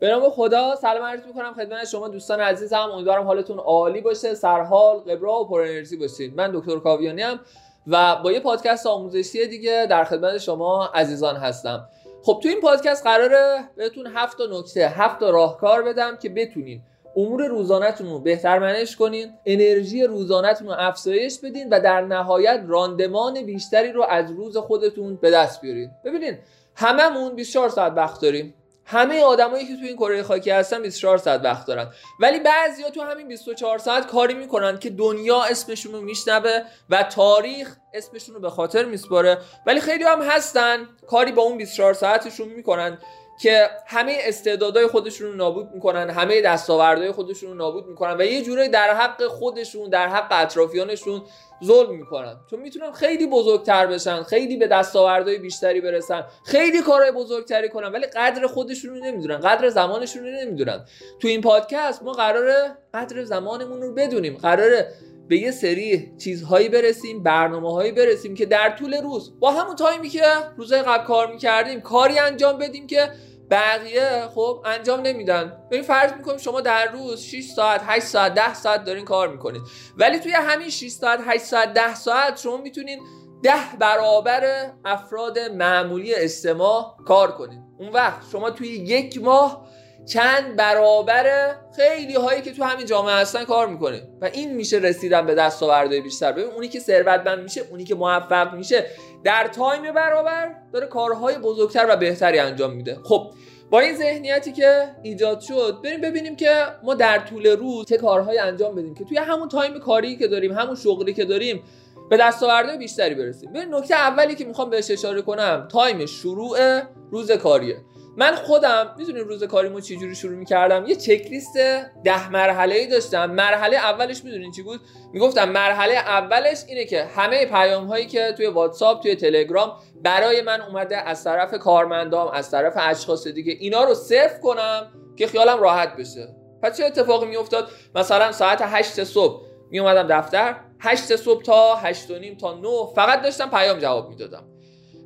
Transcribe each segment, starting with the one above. به نام خدا، سلام عرض می‌کنم خدمت شما دوستان عزیزم. امیدوارم حالتون عالی باشه، سرحال، غبرا و پر انرژی باشید. من دکتر کاویانی ام و با یه پادکست آموزشی دیگه در خدمت شما عزیزان هستم. خب تو این پادکست قراره بهتون 7 تا نکته، 7 تا راهکار بدم که بتونین امور روزانه‌تون رو بهتر منیج کنین، انرژی روزانه‌تون رو افزایش بدین و در نهایت راندمان بیشتری رو از روز خودتون به دست بیارین. ببینین هممون 24 ساعت وقت داریم. همه آدمایی که تو این کره خاکی هستن 24 ساعت وقت دارن، ولی بعضیا تو همین 24 ساعت کاری میکنن که دنیا اسمشون رو میشنوه و تاریخ اسمشون رو به خاطر میسپاره، ولی خیلی هم هستن کاری با اون 24 ساعتشون میکنن که همه استعدادهای خودشون رو نابود میکنن، همه دستاوردهای خودشون رو نابود میکنن و یه جوری در حق خودشون، در حق اطرافیانشون ظلم میکنن. چون میتونن خیلی بزرگتر بشن، خیلی به دستاوردهای بیشتری برسن، خیلی کارهای بزرگتری کنن، ولی قدر خودشون رو نمیدونن، قدر زمانشون رو نمیدونن. تو این پادکست ما قراره قدر زمانمون رو بدونیم، قراره به یه سری چیزهایی برسیم، برنامه‌هایی برسیم که در طول روز با همون تایمی که روزهای قبل کار می‌کردیم کاری انجام بدیم که بقیه خب انجام نمیدن. یعنی فرض می‌کنیم شما در روز 6 ساعت، 8 ساعت، 10 ساعت دارین کار می‌کنید، ولی توی همین 6 ساعت، 8 ساعت، 10 ساعت شما میتونین 10 برابر افراد معمولی اجتماع کار کنید. اون وقت شما توی یک ماه چند برابر خیلی هایی که تو همین جامعه هستن کار میکنه و این میشه رسیدن به دستاوردهای بیشتر. ببین اونی که ثروتمند میشه، اونی که موفق میشه در تایم برابر داره کارهای بزرگتر و بهتری انجام میده. خب با این ذهنیتی که ایجاد شد بریم ببینیم که ما در طول روز چه کارهایی انجام بدیم که توی همون تایم کاری که داریم، همون شغلی که داریم به دستاوردهای بیشتری برسیم. ببین نکته اولی که میخوام بهش اشاره کنم تایم شروع روز کاریه. من خودم میدونین روز کاریمو چجوری شروع میکردم؟ یه چک لیست 10 مرحله‌ای داشتم. مرحله اولش میدونین چی بود؟ میگفتم مرحله اولش اینه که همه پیام هایی که توی واتساپ، توی تلگرام برای من اومده از طرف کارمندام، از طرف اشخاص دیگه، اینا رو صفر کنم که خیالم راحت بشه. پس چه اتفاقی میافتاد؟ مثلا ساعت 8 صبح میومدم دفتر، 8 صبح تا 8:30 تا 9 فقط داشتم پیام جواب میدادم.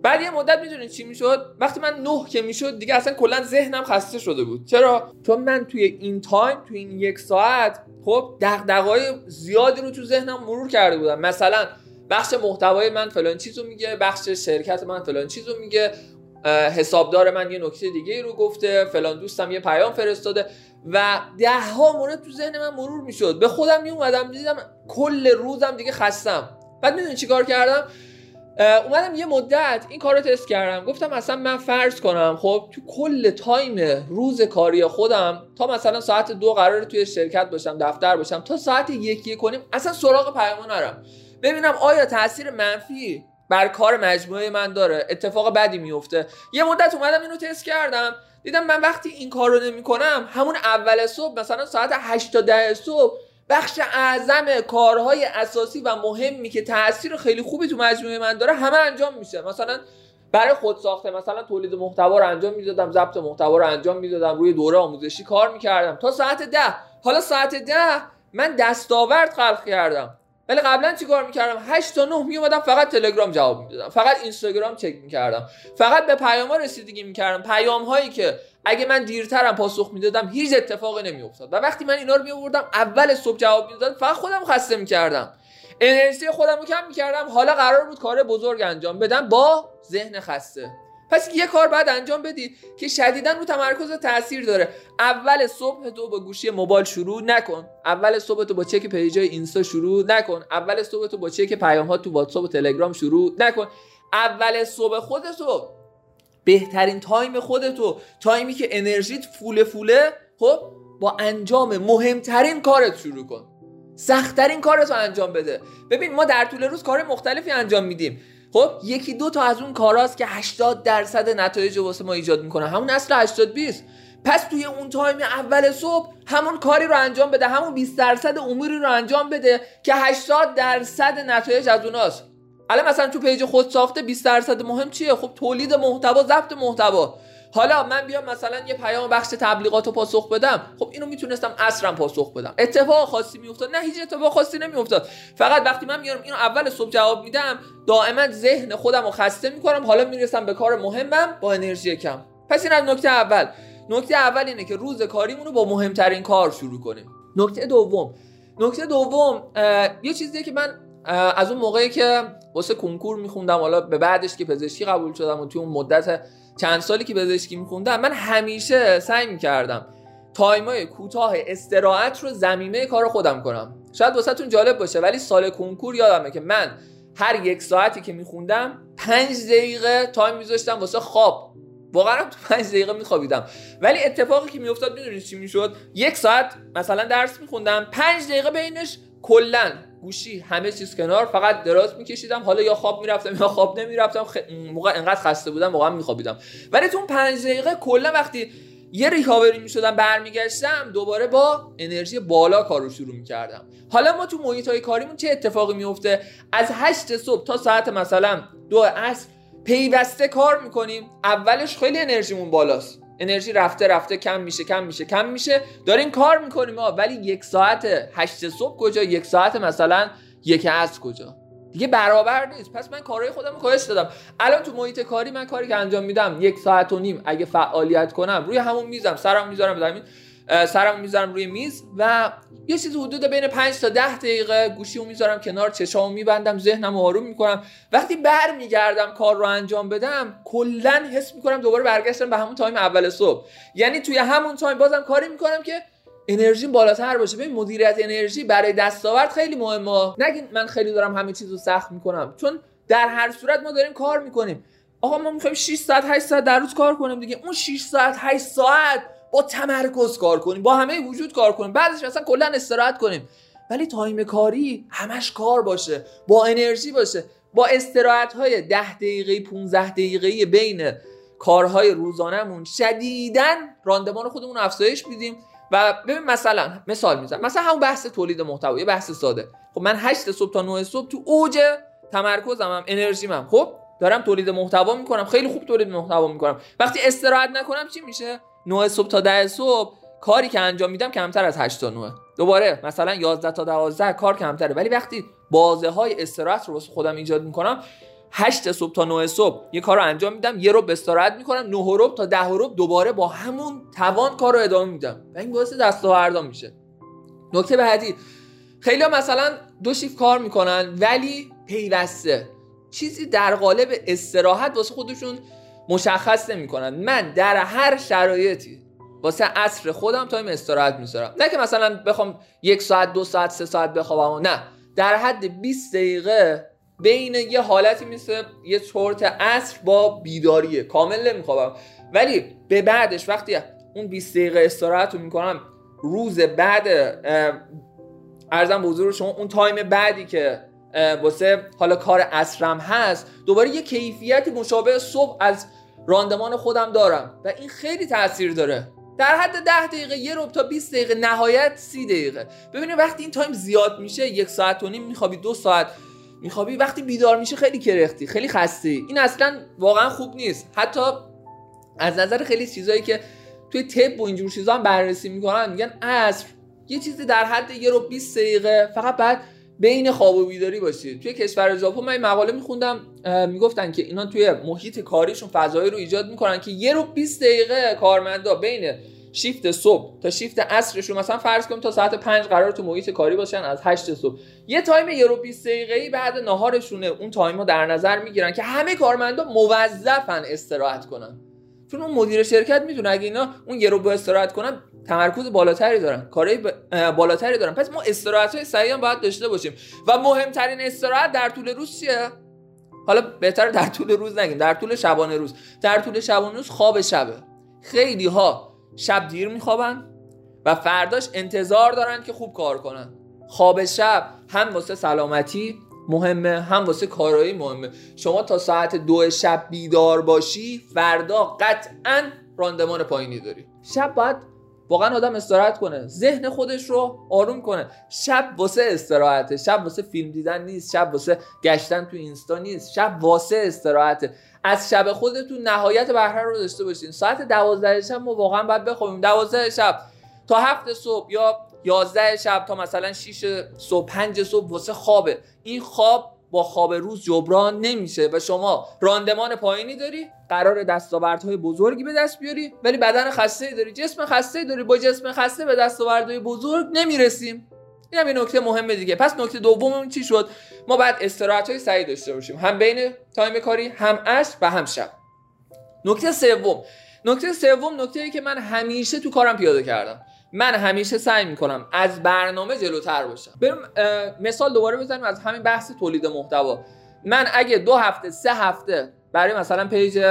بعد یه مدت میدونین چی میشد؟ وقتی من 9 که میشد دیگه اصلا کلا ذهنم خسته شده بود. چرا؟ چون من توی این تایم، توی این یک ساعت خب دغدغه‌های زیادی رو تو ذهنم مرور کرده بودم. مثلا بخش محتوای من فلان چیزو میگه، بخش شرکت من فلان چیزو میگه، حسابدار من یه نکته دیگه ای رو گفته، فلان دوستم یه پیام فرستاده و 10 مورد تو ذهن من مرور میشد. به خودم میومدم دیدم کل روزم دیگه خستم. بعد میدونین چیکار کردم؟ اومدم یه مدت این کار رو تست کردم. گفتم مثلا من فرض کنم خب تو کل تایم روز کاری خودم تا مثلا ساعت 2 قراره توی شرکت باشم، دفتر باشم، تا ساعت 1 اصلا سراغ پیام نرم. ببینم آیا تاثیر منفی بر کار مجموعه من داره، اتفاق بدی میفته. یه مدت اومدم اینو تست کردم، دیدم من وقتی این کار رو نمی کنم همون اول صبح مثلا ساعت 8 تا 10 صبح بخش اعظم کارهای اساسی و مهمی که تأثیر خیلی خوبی تو مجموعه من داره همه انجام میشه. مثلا برای خود ساخته مثلا تولید محتوا رو انجام میدادم، ضبط محتوا رو انجام میدادم، روی دوره آموزشی کار میکردم تا ساعت 10. حالا ساعت 10 من دستاورد خلق کردم، ولی قبلا چی کار میکردم؟ 8 تا 9 میومدم فقط تلگرام جواب میدادم، فقط اینستاگرام چک میکردم، فقط به پیام‌ها رسیدگی میکردم، پیام هایی که اگه من دیرترم پاسخ میدادم هیچ اتفاقی نمیافتاد. و وقتی من اینا رو میآوردم اول صبح جواب میدادم فقط خودم خسته میکردم، انرژی خودم رو کم میکردم. حالا قرار بود کار بزرگ انجام بدم با ذهن خسته. پس یه کار بعد انجام بدید که شدیداً رو تمرکز تاثیر داره. اول صبح تو با گوشی موبایل شروع نکن، اول صبح تو با چک پیجای اینستا شروع نکن، اول صبح تو با چک پیام‌ها تو واتساپ و تلگرام شروع نکن. اول صبح خودتو، بهترین تایم خودتو، تایمی که انرژیت فوله خب با انجام مهمترین کارت شروع کن، سخت‌ترین کارتو انجام بده. ببین ما در طول روز کار مختلفی انجام میدیم، خب یکی دو تا از اون کاراست که 80% نتایج واسه ما ایجاد میکنه، همون اصل 80-20. پس توی اون تایم اول صبح همون کاری رو انجام بده، همون 20% اموری رو انجام بده که 80% نتایج از اوناست. الان مثلا تو پیج خود ساخته 20% مهم چیه؟ خب تولید محتوا، ضبط محتوا. حالا من بیام مثلا یه پیام بخش تبلیغاتو پاسخ بدم، خب اینو میتونستم عصرم پاسخ بدم. اتفاق خاصی میافتاد؟ نه، هیچ اتفاق خاصی نمیافتاد. فقط وقتی من میارم اینو اول صبح جواب میدم دائما ذهن خودمو خسته میکنم، حالا میرسم به کار مهمم با انرژی کم. پس اینم نکته اول. نکته اول اینه که روز کاریمون رو با مهمترین کار شروع کنیم. نکته دوم یه چیزیه که من از اون موقعی که واسه کنکور میخوندم، حالا به بعدش که پزشکی قبول شدم و توی اون مدت چند سالی که پزشکی میخوندم، من همیشه سعی میکردم تایمای کوتاه استراحت رو زمینه کار خودم کنم. شاید واسهتون جالب باشه ولی سال کنکور یادمه که من هر یک ساعتی که میخوندم 5 دقیقه تایم میذاشتم واسه خواب. واقعا تو 5 دقیقه میخوابیدم، ولی اتفاقی که میافتاد میدونید چی میشد؟ 1 ساعت مثلا درس میخوندم، 5 دقیقه بینش کلا گوشی همه چیز کنار، فقط دراز میکشیدم. حالا یا خواب میرفتم یا خواب نمیرفتم، موقع انقدر خسته بودم واقعا میخوابیدم. ولی تو 5 دقیقه کلا وقتی یه ریکاوری میشدم برمیگشتم دوباره با انرژی بالا کارو شروع میکردم. حالا ما تو محیطای کاریمون چه اتفاقی میفته؟ از 8 صبح تا ساعت مثلا 2 عصر پیوسته کار میکنیم. اولش خیلی انرژیمون بالاست، انرژی رفته رفته کم میشه، داریم کار میکنیم ولی 1 ساعت 8 صبح کجا؟ 1 ساعت مثلا 1 عصر کجا؟ دیگه برابر نیست. پس من کارهای خودم رو کاهش دادم. الان تو محیط کاری من کاری که انجام میدم 1.5 ساعت اگه فعالیت کنم، روی همون میزم سرم میذارم روی میز و یه چیز حدود بین 5 تا 10 دقیقه گوشیو میذارم کنار، چشامو میبندم، ذهنم رو آروم میکنم. وقتی برمیگردم کار رو انجام بدم کلا حس میکنم دوباره برگشتم به همون تایم اول صبح. یعنی توی همون تایم بازم کاری میکنم که انرژیم بالاتر باشه. ببین مدیریت انرژی برای دستاورد خیلی مهمه. نگین من خیلی دارم همه چیزو سخت میکنم، چون در هر صورت ما داریم کار میکنیم. آقا ما میخوایم 6 ساعت 8 ساعت در روز کار کنیم دیگه. اون 6 ساعت 8 ساعت با تمرکز کار کنیم، با همه وجود کار کنیم، بعدش اصلا کلا استراحت کنیم. ولی تایم کاری همش کار باشه، با انرژی باشه، با استراحت های 10 دقیقه 15 دقیقه بین کارهای روزانمون شدیداً راندمان خودمون رو افزایش میدیم. و ببین مثلا مثال میزنم، مثلا همون بحث تولید محتوا، یه بحث ساده. خب من 8 صبح تا 9 صبح تو اوج تمرکزمم، انرژیمم، خب دارم تولید محتوا میکنم، خیلی خوب تولید محتوا میکنم. وقتی استراحت نکنم چی میشه؟ 9 صبح تا 10 صبح کاری که انجام میدم کمتر از 8 تا 9. دوباره مثلا 11 تا 12 کار کمتره. ولی وقتی بازه های استراحت رو واسه خودم ایجاد میکنم، 8 صبح تا 9 صبح یه کارو انجام میدم، یه رو استراحت میکنم، 9 تا 10 دوباره با همون توان کارو ادامه میدم و این باعث دستاوردام میشه. نکته بعدی، خیلی‌ها مثلا 2 شیفت کار میکنن ولی پیوسته، چیزی در قالب استراحت واسه خودشون مشخص نمیکنن. من در هر شرایطی واسه عصر خودم تایم استراحت میذارم، نه که مثلا بخوام 1 ساعت 2 ساعت 3 ساعت بخوابم، نه، در حد 20 دقیقه بین یه حالتی مثل یه چرت عصر با بیداریه، کامل نمیخوابم، ولی به بعدش وقتی اون 20 دقیقه استراحت رو میکنم، روز بعد عرضم به حضور شما اون تایم بعدی که واسه حالا کار عصرم هست، دوباره یه کیفیت مشابه صبح از راندمان خودم دارم و این خیلی تاثیر داره. در حد 10 دقیقه 1 تا 20 دقیقه نهایت 30 دقیقه. ببینید وقتی این تایم زیاد میشه، 1.5 ساعت میخوابی، 2 ساعت میخوابی، وقتی بیدار میشه خیلی کرختی، خیلی خسته. این اصلا واقعا خوب نیست. حتی از نظر خیلی چیزایی که توی طب و اینجور چیزا هم بررسی میکنن میگن عصر یه چیزی در حد 1.20 دقیقه فقط بعد بین خواب و بیداری باشید. توی کشور ژاپن من مقاله میخوندم، میگفتن که اینا توی محیط کاریشون فضایی رو ایجاد میکنن که 1.20 دقیقه کارمندا بین شیفت صبح تا شیفت عصرشون، مثلا فرض کنیم تا ساعت 5 قرار تو محیط کاری باشن، از 8 صبح یه تایم 1.20 دقیقه‌ای بعد ناهارشونه. اون تایم‌ها در نظر میگیرن که همه کارمندا موظفن استراحت کنن، چون اون مدیر شرکت میدونه اگه اینا اون 1 استراحت کنن تمرکز بالاتری دارن، کارهای بالاتری دارن. پس ما استراحت‌های سریع هم باید داشته باشیم و مهمترین استراحت در طول روز چیه؟ حالا بهتره در طول روز نگیم، در طول شبانه روز. در طول شبانه روز خواب شبه. خیلی‌ها شب دیر میخوابن و فرداش انتظار دارن که خوب کار کنن. خواب شب هم واسه سلامتی مهمه، هم واسه کارایی مهمه. شما تا ساعت 2 شب بیدار باشی، فردا قطعاً راندمان پایینی داری. شب باید واقعاً آدم استراحت کنه، ذهن خودش رو آروم کنه. شب واسه استراحته، شب واسه فیلم دیدن نیست، شب واسه گشتن تو اینستا نیست، شب واسه استراحته. از شب خودتون نهایت بهره رو داشته باشین. ساعت 12 شب ما واقعا باید بخوابیم. 12 شب تا 7 صبح یا 11 شب تا مثلا 6 صبح 5 صبح واسه خوابه. این خواب با خواب روز جبران نمیشه و شما راندمان پایینی داری، قرار دستاوردهای بزرگی به دست بیاری، ولی بدن خسته داری، جسم خسته داری، با جسم خسته به دستاوردهای بزرگ نمیرسیم. این هم یه نکته مهمه دیگه. پس نکته دوممون چی شد؟ ما باید استراحت‌های سعی داشته باشیم، هم بین تایم کاری، هم عصر و هم شب. نکته سوم نکته‌ای که من همیشه تو کارم پیاده کردم، من همیشه سعی میکنم از برنامه جلوتر باشم. بریم مثال دوباره بزنیم از همین بحث تولید محتوا. من اگه 2 هفته 3 هفته برای مثلا پیج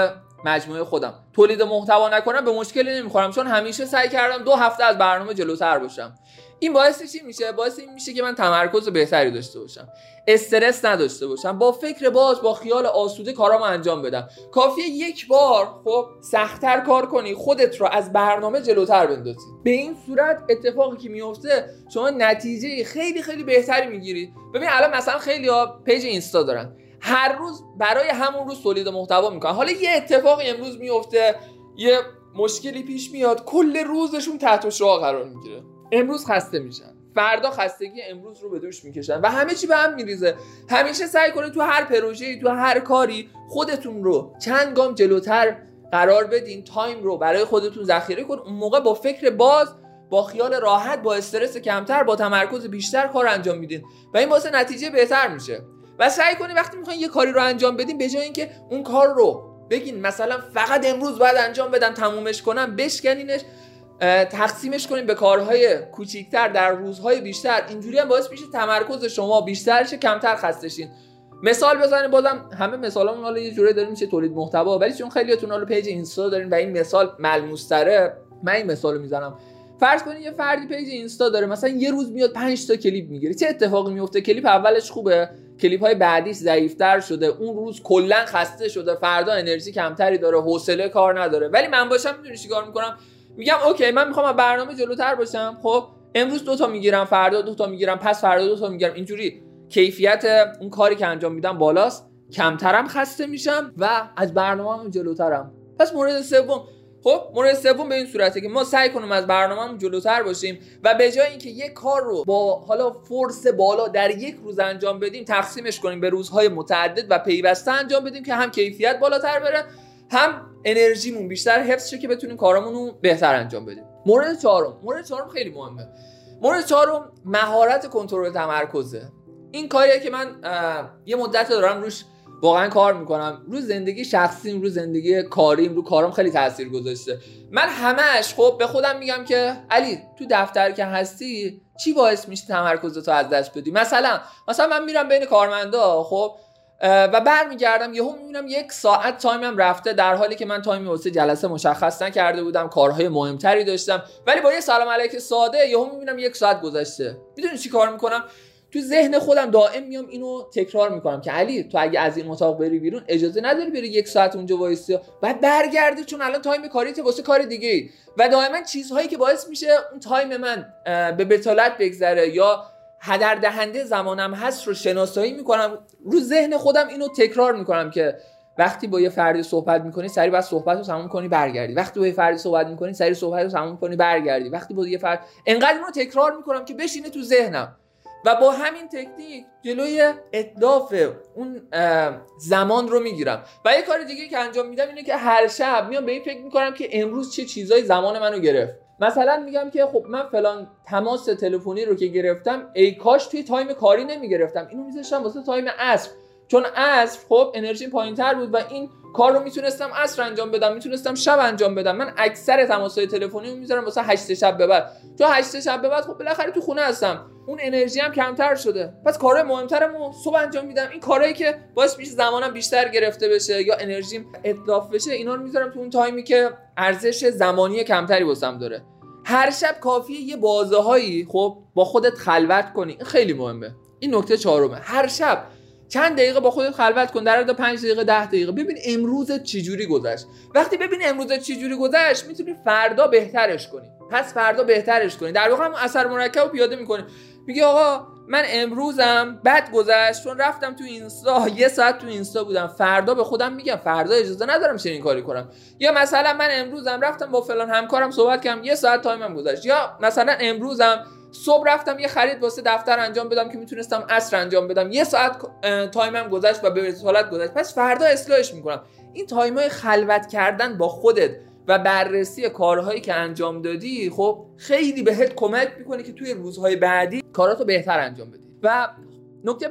مجموعه خودم تولید محتوا نکنم به مشکلی نمیخورم، چون همیشه سعی کردم 2 هفته از برنامه جلوتر باشم. این باعث چی میشه؟ باعث این میشه که من تمرکز بهتری داشته باشم، استرس نداشته باشم، با فکر باز، با خیال آسوده کارامو انجام بدم. کافیه یک بار خب سخت‌تر کار کنی، خودت رو از برنامه جلوتر بندازی. به این صورت اتفاقی که میفته شما نتیجه خیلی خیلی بهتری میگیری. ببین الان مثلا خیلی‌ها پیج اینستا دارن، هر روز برای همون روز تولید محتوا میکنن. حالا یه اتفاقی امروز میفته، یه مشکلی پیش میاد، کل روزشون تحت فشار قرار میگیره. امروز خسته میشن، فردا خستگی امروز رو به دوش میکشن و همه چی به هم میریزه. همیشه سعی کنید تو هر پروژه‌ای، تو هر کاری خودتون رو چند گام جلوتر قرار بدین، تایم رو برای خودتون ذخیره کن. اون موقع با فکر باز، با خیال راحت، با استرس کمتر، با تمرکز بیشتر کار انجام میدین و این واسه نتیجه بهتر میشه. و سعی کنید وقتی میخواین یه کاری رو انجام بدین، به جای اینکه اون کار رو بگین مثلا فقط امروز باید انجام بدم، تمومش کنم، بشکنینش، تقسیمش کنیم به کارهای کوچیکتر در روزهای بیشتر. اینجوری هم باعث میشه تمرکز شما بیشتر شه، کمتر خسته شین. مثال بزنیم، بازم همه مثالامون حالا یه جوری داریم میشه تولید محتوا، ولی چون خیلیاتون حالا پیج اینستا دارین و این مثال ملموس‌تره، من این مثالو میزنم. فرض کنید یه فردی پیج اینستا داره، مثلا یه روز میاد 5 تا کلیپ میگیره. چه اتفاقی میفته؟ کلیپ اولش خوبه، کلیپ‌های بعدیش ضعیف‌تر شده، اون روز کلا خسته شده، فردا انرژی کمتری داره، حوصله کار نداره. ولی من باشم میدونی چیکار می‌کنم؟ میگم اوکی، من میخوام از برنامه جلوتر باشم، خب امروز 2 تا میگیرم، فردا 2 تا میگیرم، پس فردا 2 تا میگیرم. اینجوری کیفیت اون کاری که انجام میدم بالاست، کمترم خسته میشم و از برنامه‌ام جلوترم. پس مورد سوم، خب مورد سوم به این صورته که ما سعی کنیم از برنامه‌ام جلوتر باشیم و به جای اینکه یک کار رو با حالا فورس بالا در یک روز انجام بدیم، تقسیمش کنیم به روزهای متعدد و پیوسته انجام بدیم که هم کیفیت بالاتر بره، هم انرژیمون بیشتر حفظ شه که بتونیم کارامون رو بهتر انجام بدیم. مورد چهارم خیلی مهمه. مورد چهارم مهارت کنترل تمرکزه. این کاریه که من یه مدت دارم روش واقعا کار میکنم، رو زندگی شخصیم، رو زندگی کاریم، رو کارم خیلی تاثیر گذاشته. من همش خب به خودم میگم که علی تو دفتر که هستی چی باعث میشه تمرکزتو از دست بدی؟ مثلا من میرم بین کارمندا خب و برمیگردم یهو میبینم 1 ساعت تایمم رفته، در حالی که من تایمی واسه جلسه مشخص نکرده بودم، کارهای مهمتری داشتم، ولی با یه سلام علیک ساده یهو میبینم 1 ساعت گذشته. میدونی چی کار میکنم؟ تو ذهن خودم دائم میام اینو تکرار میکنم که علی تو اگه از این اتاق بری بیرون اجازه نداری بری 1 ساعت اونجا وایسی، بعد برگردی، چون الان تایم کاریته واسه کار دیگه. و دائما چیزهایی که باعث میشه اون تایم من به بتالت بگذره یا هدر دهنده زمانم هست رو شناسایی میکنم. رو ذهن خودم اینو تکرار میکنم که وقتی با یه فردی صحبت میکنی سریع باید صحبتو تموم کنی برگردی، وقتی با یه فردی صحبت میکنی سریع صحبتو تموم کنی برگردی، وقتی با یه فرد. انقدر اینو تکرار میکنم که بشینه تو ذهنم و با همین تکنیک جلوی اتلاف اون زمان رو میگیرم. و یه کار دیگه که انجام میدم اینه که هر شب میام به این فکر میکنم که امروز چه چیزای زمان منو گرفت. مثلا میگم که خب من فلان تماس تلفنی رو که گرفتم ای کاش توی تایم کاری نمیگرفتم، اینو میذاشتم واسه تایم عصر، چون عصر خب انرژی پایینتر بود و این کار رو میتونستم عصر انجام بدم، میتونستم شب انجام بدم. من اکثر تماس‌های تلفنی رو میذارم واسه 8 شب به بعد، چون 8 شب به بعد خب بالاخره تو خونه هستم، اون انرژی هم کمتر شده، پس کارهای مهمترمو صبح انجام میدم. این کارهایی که باعث میشه زمانم بیشتر گرفته بشه یا انرژیم اتلاف بشه، اینا رو میذارم تو اون تایمی که ارزش زمانی کمتری واسم داره. هر شب کافیه یه بازهایی خب با خودت خلوت کنی، این خیلی مهمه. این نکته چهارمه. هر شب چند دقیقه با خودت خلوت کن، در حد 5 دقیقه 10 دقیقه. ببین امروزت چجوری گذشت. وقتی ببین امروزت چجوری گذشت میتونی فردا بهترش کنی، پس فردا بهترش کنی. در واقع هم اثر مرکب رو پیاده میکنی. میگه آقا من امروزم بد گذشت چون رفتم تو اینستا 1 ساعت تو اینستا بودم، فردا به خودم میگم فردا اجازه ندارم چنین کاری کنم. یا مثلا من امروزم رفتم با فلان همکارم صحبت کردم 1 ساعت تایمم گذشت. یا مثلا امروزم صبح رفتم یه خرید واسه دفتر انجام بدم که میتونستم عصر انجام بدم، یه ساعت تایمم گذشت و به رسالت گذشت، پس فردا اصلاحش میکنم. این تایمای خلوت کردن با خودت و بررسی کارهایی که انجام دادی خب خیلی بهت کمک میکنه که توی روزهای بعدی کاراتو بهتر انجام بدی. و نکته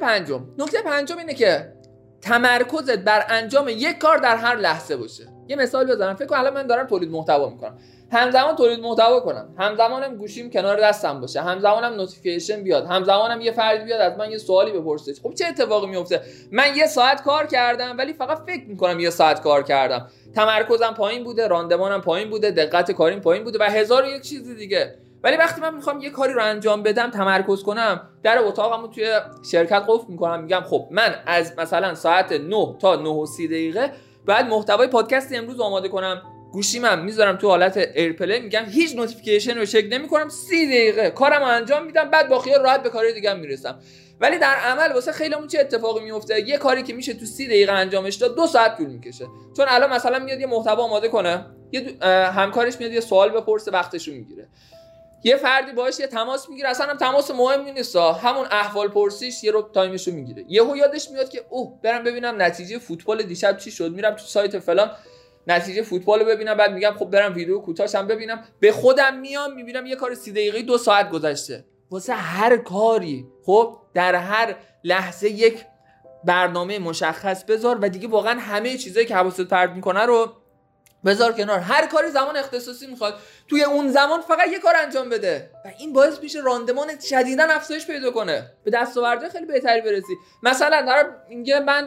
پنجم اینه که تمرکزت بر انجام یک کار در هر لحظه باشه. یه مثال بزنم، فکر کن الان من دارم تولید محتوا میکنم، همزمان تولید محتوا کنم، همزمانم گوشیم کنار دستم باشه، همزمانم نوتیفیکیشن بیاد، همزمانم یه فرد بیاد از من یه سوالی بپرسه. خب چه اتفاقی میفته؟ من یه ساعت کار کردم ولی فقط فکر میکنم یه ساعت کار کردم، تمرکزم پایین بوده، راندمانم پایین بوده، دقت کاریم پایین بوده و هزار و یک چیز دیگه. ولی وقتی من میخوام یه کاری رو انجام بدم، تمرکز کنم، در اتاقمو توی شرکت قفل میکنم، میگم خب من از مثلا ساعت 9 تا 9:30 بعد محتوای پادکست امروز آماده کنم، گوشیمم میذارم تو حالت ایرپلی، میگم هیچ نوتیفیکیشن رو چک نمیکنم، 30 دقیقه کارمو انجام میدم، بعد با خیال راحت به کارهای دیگه میرسم. ولی در عمل واسه خیلیمون چه اتفاقی میفته؟ یه کاری که میشه تو 30 دقیقه انجامش داد 2 ساعت طول میکشه، چون الان مثلا میاد یه محتوا آماده کنه، یه همکارش میاد یه سوال بپرسه، وقتش رو میگیره، یه فردی باهاش یه تماس میگیره، اصلا هم تماس مهمی نیست، همون احوال پرسیش یه رو تایمش رو میگیره، یهو یادش میاد که اوه برم ببینم نتیجه فوتبال دیشب چی شد، میرم تو سایت فلان نتیجه فوتبال رو ببینم، بعد میگم خب برم ویدیو کوتاهشم ببینم، به خودم میام میبینم یه کار 30 دقیقه‌ای 2 ساعت گذشته. واسه هر کاری خب در هر لحظه یک برنامه مشخص بذار و دیگه واقعا همه چیزایی که حواست پرت میکنه رو بذار کنار. هر کاری زمان اختصاصی میخواد، توی اون زمان فقط یه کار انجام بده و این باعث میشه راندمان شدیداً افزایش پیدا کنه، به دستاوردهای خیلی بهتری برسی. مثلا قرار میگه من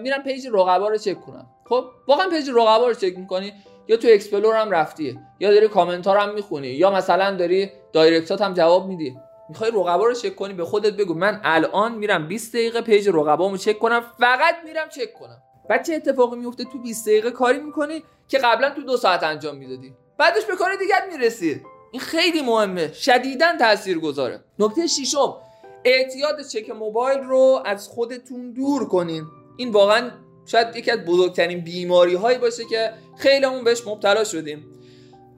میرم پیج رقبا رو چک کنم، خب واقعا پیج رقبا رو چک میکنی؟ یا تو اکسپلور هم رفتی، یا داری کامنت ها رو هم میخونی، یا مثلا داری دایرکتات هم جواب میدی، میخوای رقبا رو چک کنی، به خودت بگو من الان میرم 20 دقیقه پیج رقبامو چک کنم، فقط میرم چک کنم. بعد چه اتفاقی میفته؟ تو 20 دقیقه کاری میکنی که قبلا تو 2 ساعت انجام میدادی، بعدش به کار دیگه میرسی. این خیلی مهمه، شدیداً تاثیرگذاره. نکته ششم، اعتیاد چک موبایل رو از خودتون دور کنین. این واقعا شاید یکی از بزرگترین بیماری هایی باشه که خیلیمون بهش مبتلا شدیم.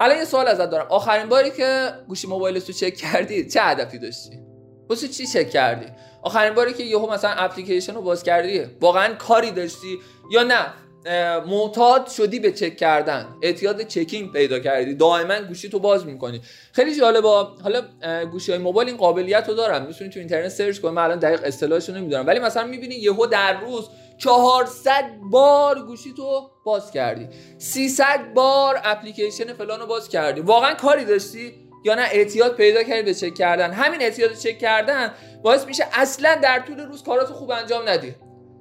الان یه سوال ازت دارم، آخرین باری که گوشی موبایلت رو چک کردی چه هدفی داشتی؟ واسه چی چک کردی؟ آخرین باری که یهو مثلا اپلیکیشن رو باز کردی واقعا کاری داشتی یا نه معتاد شدی به چک کردن، اعتیاد چکینگ پیدا کردی، دائما گوشی تو باز میکنی؟ خیلی جالبه، حالا گوشی‌های موبایل این قابلیت رو دارن، میتونی تو اینترنت سرچ کنی، من الان دقیق اصطلاحش رو نمیدونم، ولی مثلا میبینی یهو در روز 400 بار گوشی تو باز کردی، 300 بار اپلیکیشن فلان رو باز کردی، واقعا کاری داشتی یا نه اعتیاد پیدا کردی به چک کردن؟ همین اعتیاد چک کردن باعث میشه اصلا در طول روز کاراتو خوب انجام ندی،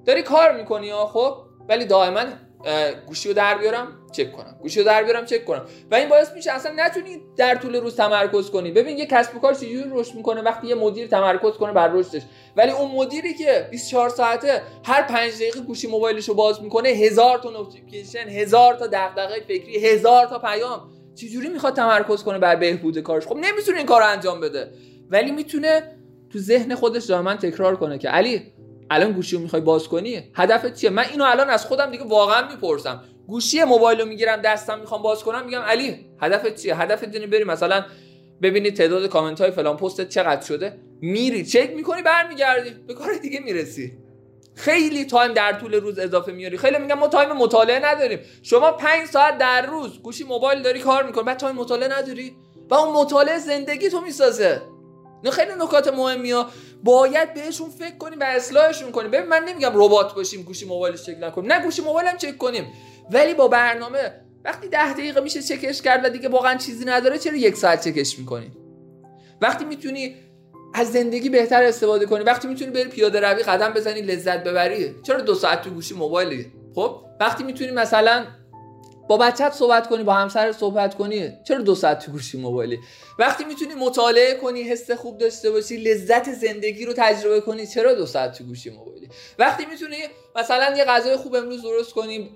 داری کار میکنی خب ولی دائما گوشیو در بیارم چک کنم، گوشیو در بیارم چک کنم، و این باعث میشه اصلا نتونی در طول روز تمرکز کنی. ببین یه کسب و کار چجوری رشد میکنه وقتی یه مدیر تمرکز کنه بر رشدش، ولی اون مدیری که 24 ساعته هر 5 دقیقه گوشی موبایلشو باز میکنه، 1000 تا نوتیفیکیشن، 1000 تا دغدغه فکری، 1000 تا پیام، چجوری میخواد تمرکز کنه بر بهبود کارش؟ خب نمیتونه این کارو انجام بده، ولی میتونه تو ذهن خودش دائما تکرار کنه که علی الان گوشیو میخوای باز کنی، هدفت چیه؟ من اینو الان از خودم دیگه واقعا میپرسم، گوشی موبایلو میگیرم دستم میخوام باز کنم، میگم علی هدفت چیه؟ هدفت اینه بری مثلا ببینی تعداد کامنت های فلان پستت چقدر شده، میری چک میکنی، برمیگردی به کار دیگه میرسی. خیلی تایم در طول روز اضافه میاری. خیلی میگم ما تایم مطالعه نداریم، شما 5 ساعت در روز گوشی موبایل داری کار میکنی، بعد تایم مطالعه نداری و اون مطالعه زندگی تو میسازه. نه خیلی نکات مهمیه، باید بهشون فکر کنیم و اصلاحشون کنیم. ببین من نمیگم ربات باشیم گوشی موبایلش چک نکنیم، نه گوشی موبایلم چک کنیم، ولی با برنامه. وقتی 10 دقیقه میشه چکش کرد و دیگه واقعا چیزی نداره، چرا 1 ساعت چکش میکنی؟ وقتی میتونی از زندگی بهتر استفاده کنی، وقتی میتونی بری پیاده روی قدم بزنی لذت ببری، چرا 2 ساعت تو گوشی موبایلی؟ خب وقتی میتونی مثلا با بچه‌ت صحبت کنی، با همسر صحبت کنی، چرا 2 ساعت تو گوشی موبایلی؟ وقتی میتونی مطالعه کنی، حس خوب داشته باشی، لذت زندگی رو تجربه کنی، چرا 2 ساعت تو گوشی موبایلی؟ وقتی میتونی مثلا یه غذای خوب امروز درست کنی،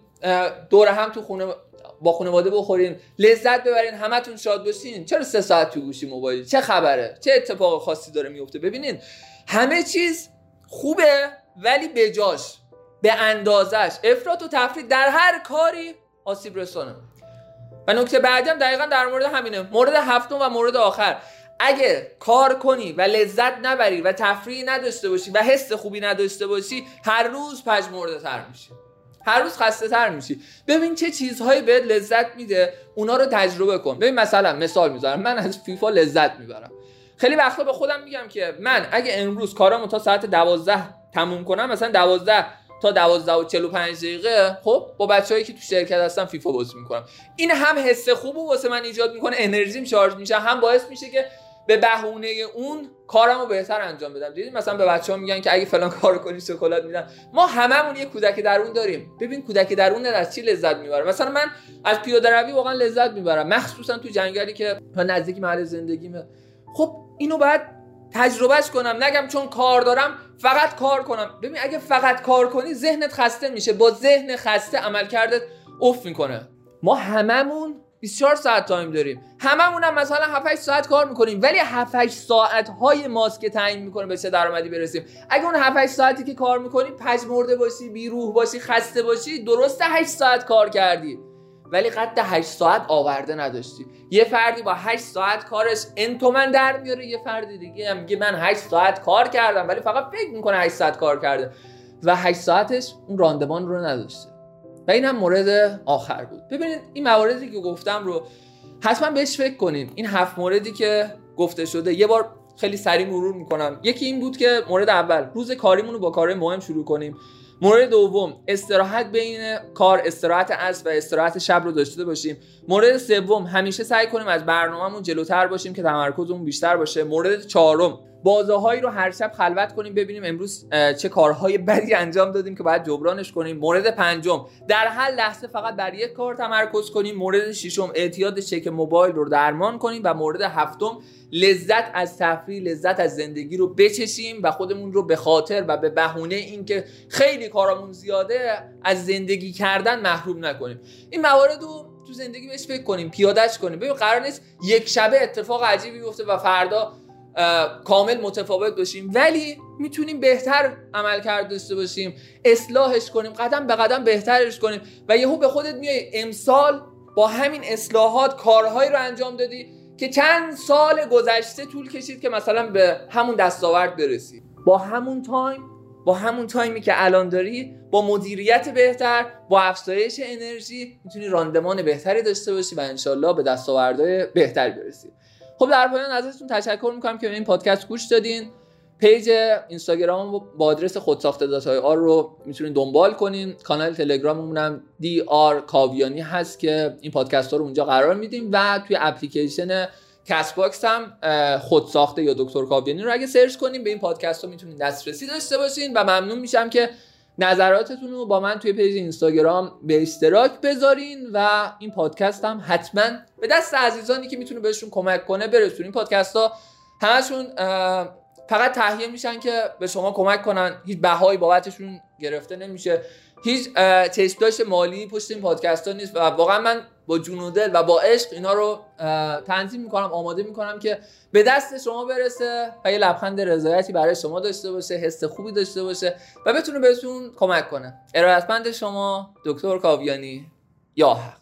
دور هم تو خونه با خانواده بخورین، لذت ببرین، همتون شاد باشین، چرا 3 ساعت تو گوشی موبایلی؟ چه خبره؟ چه اتفاق خاصی داره میفته؟ ببینین همه چیز خوبه ولی بجاش، به اندازش، افراط و تفرید در هر کاری آسیب رسانه. و نکته بعدی هم دقیقاً در مورد همینه، مورد هفتم و مورد آخر، اگه کار کنی و لذت نبری و تفریح نداشته باشی و حس خوبی نداشته باشی، هر روز پژمرده‌تر میشی، هر روز خسته تر میشی. ببین چه چیزهایی بهت لذت میده، اونا رو تجربه کن. ببین مثلا مثال میذارم، من از فیفا لذت میبرم. خیلی وقتا به خودم میگم که من اگه امروز کارامو تا ساعت 12 تموم کنم، مثلا 12 تا 12:45 دقیقه، خب با بچه‌هایی که تو شرکت هستم فیفا بازی میکنم. این هم حس خوبو واسه من ایجاد میکنه، انرژیم شارژ میشه، هم باعث میشه که به بهونه اون کارمو بهتر انجام بدم. دیدین مثلا به بچه‌ها میگن که اگه فلان کارو کنی شکلات میدن. ما هممون یه کودک درون داریم. ببین کودک درون از چی لذت میبره. مثلا من از پیاده‌روی واقعا لذت میبرم، مخصوصا تو جنگلی که نزدیک محل زندگیمه. خب اینو باید تجربهش کنم، نگم چون کار دارم فقط کار کنم. ببین اگه فقط کار کنی ذهنت خسته میشه، با ذهن خسته عملکردت افت میکنه. ما هممون 24 ساعت تایم داریم، هممون هم مثلا 7-8 ساعت کار میکنیم، ولی 7-8 ساعت های ماست که تعیین میکنه به چه درآمدی برسیم. اگه اون 7-8 ساعتی که کار میکنی پژمرده باشی، بیروح باشی، خسته باشی، درسته 8 ساعت کار کردی ولی قد 8 ساعت آورده نداشتی. یه فردی با 8 ساعت کارش انتومن در میاره، یه فردی دیگه هم میگه من 8 ساعت کار کردم ولی فقط فکر میکنه 8 ساعت کار کرده و 8 ساعتش اون راندمان رو نداشته. و این هم مورد آخر بود. ببینید این مواردی که گفتم رو حتما بهش فکر کنین. این 7 موردی که گفته شده یه بار خیلی سریع مرور میکنم. یکی این بود که مورد اول روز کاریمون رو با کارهای مهم شروع کنیم. مورد دوم استراحت بین کار، استراحت عصر و استراحت شب رو داشته باشیم. مورد سوم همیشه سعی کنیم از برنامه‌مون جلوتر باشیم که تمرکزمون بیشتر باشه. مورد چهارم بازه‌هایی رو هر شب خلوت کنیم ببینیم امروز چه کارهای بدی انجام دادیم که باید جبرانش کنیم. مورد پنجم در هر لحظه فقط بر یک کار تمرکز کنیم. مورد ششم اعتیاد چک موبایل رو درمان کنیم و مورد هفتم لذت از تفریح، لذت از زندگی رو بچشیم و خودمون رو به خاطر و به بهونه اینکه خیلی کارامون زیاده از زندگی کردن محروم نکنیم. این موارد رو تو زندگی بهش فکر کنیم، پیادهش کنیم. ببین قرار نیست یک شبه اتفاق عجیبی بیفته و فردا کامل متفاوت باشیم، ولی میتونیم بهتر عملکرد داشته باشیم، اصلاحش کنیم، قدم به قدم بهترش کنیم و یهو به خودت میای امسال با همین اصلاحات کارهایی رو انجام دادی که چند سال گذشته طول کشید که مثلا به همون دستاورد برسی. با همون تایمی که الان داری، با مدیریت بهتر، با افزایش انرژی میتونی راندمان بهتری داشته باشی و انشالله به دستاوردهای بهتری برسی. خب در پایان ازتون تشکر میکنم که به این پادکست گوش دادین. پیج اینستاگرام با آدرس خودساخته داتای آر رو میتونین دنبال کنین. کانال تلگراممون هم DR کاویانی هست که این پادکست ها رو اونجا قرار میدیم و توی اپلیکیشن کست باکس هم خودساخته یا دکتر کاویانی رو اگه سرچ کنین به این پادکست ها میتونین دسترسی داشته باشین و ممنون میشم که نظراتتون رو با من توی پیج اینستاگرام به اشتراک بذارین و این پادکست هم حتما به دست عزیزانی که میتونه بهشون کمک کنه برسونین. این پادکست ها همشون فقط تهیه میشن که به شما کمک کنن، هیچ بهایی بابتشون گرفته نمیشه، هیچ چشمداش مالی پشت این پادکست ها نیست و واقعا من با جون و دل و با عشق اینا رو تنظیم میکنم، آماده میکنم که به دست شما برسه و یه لبخند رضایتی برای شما داشته باشه، حس خوبی داشته باشه و بتونه بهتون کمک کنه. ارادتمند شما دکتر کاویانی. یا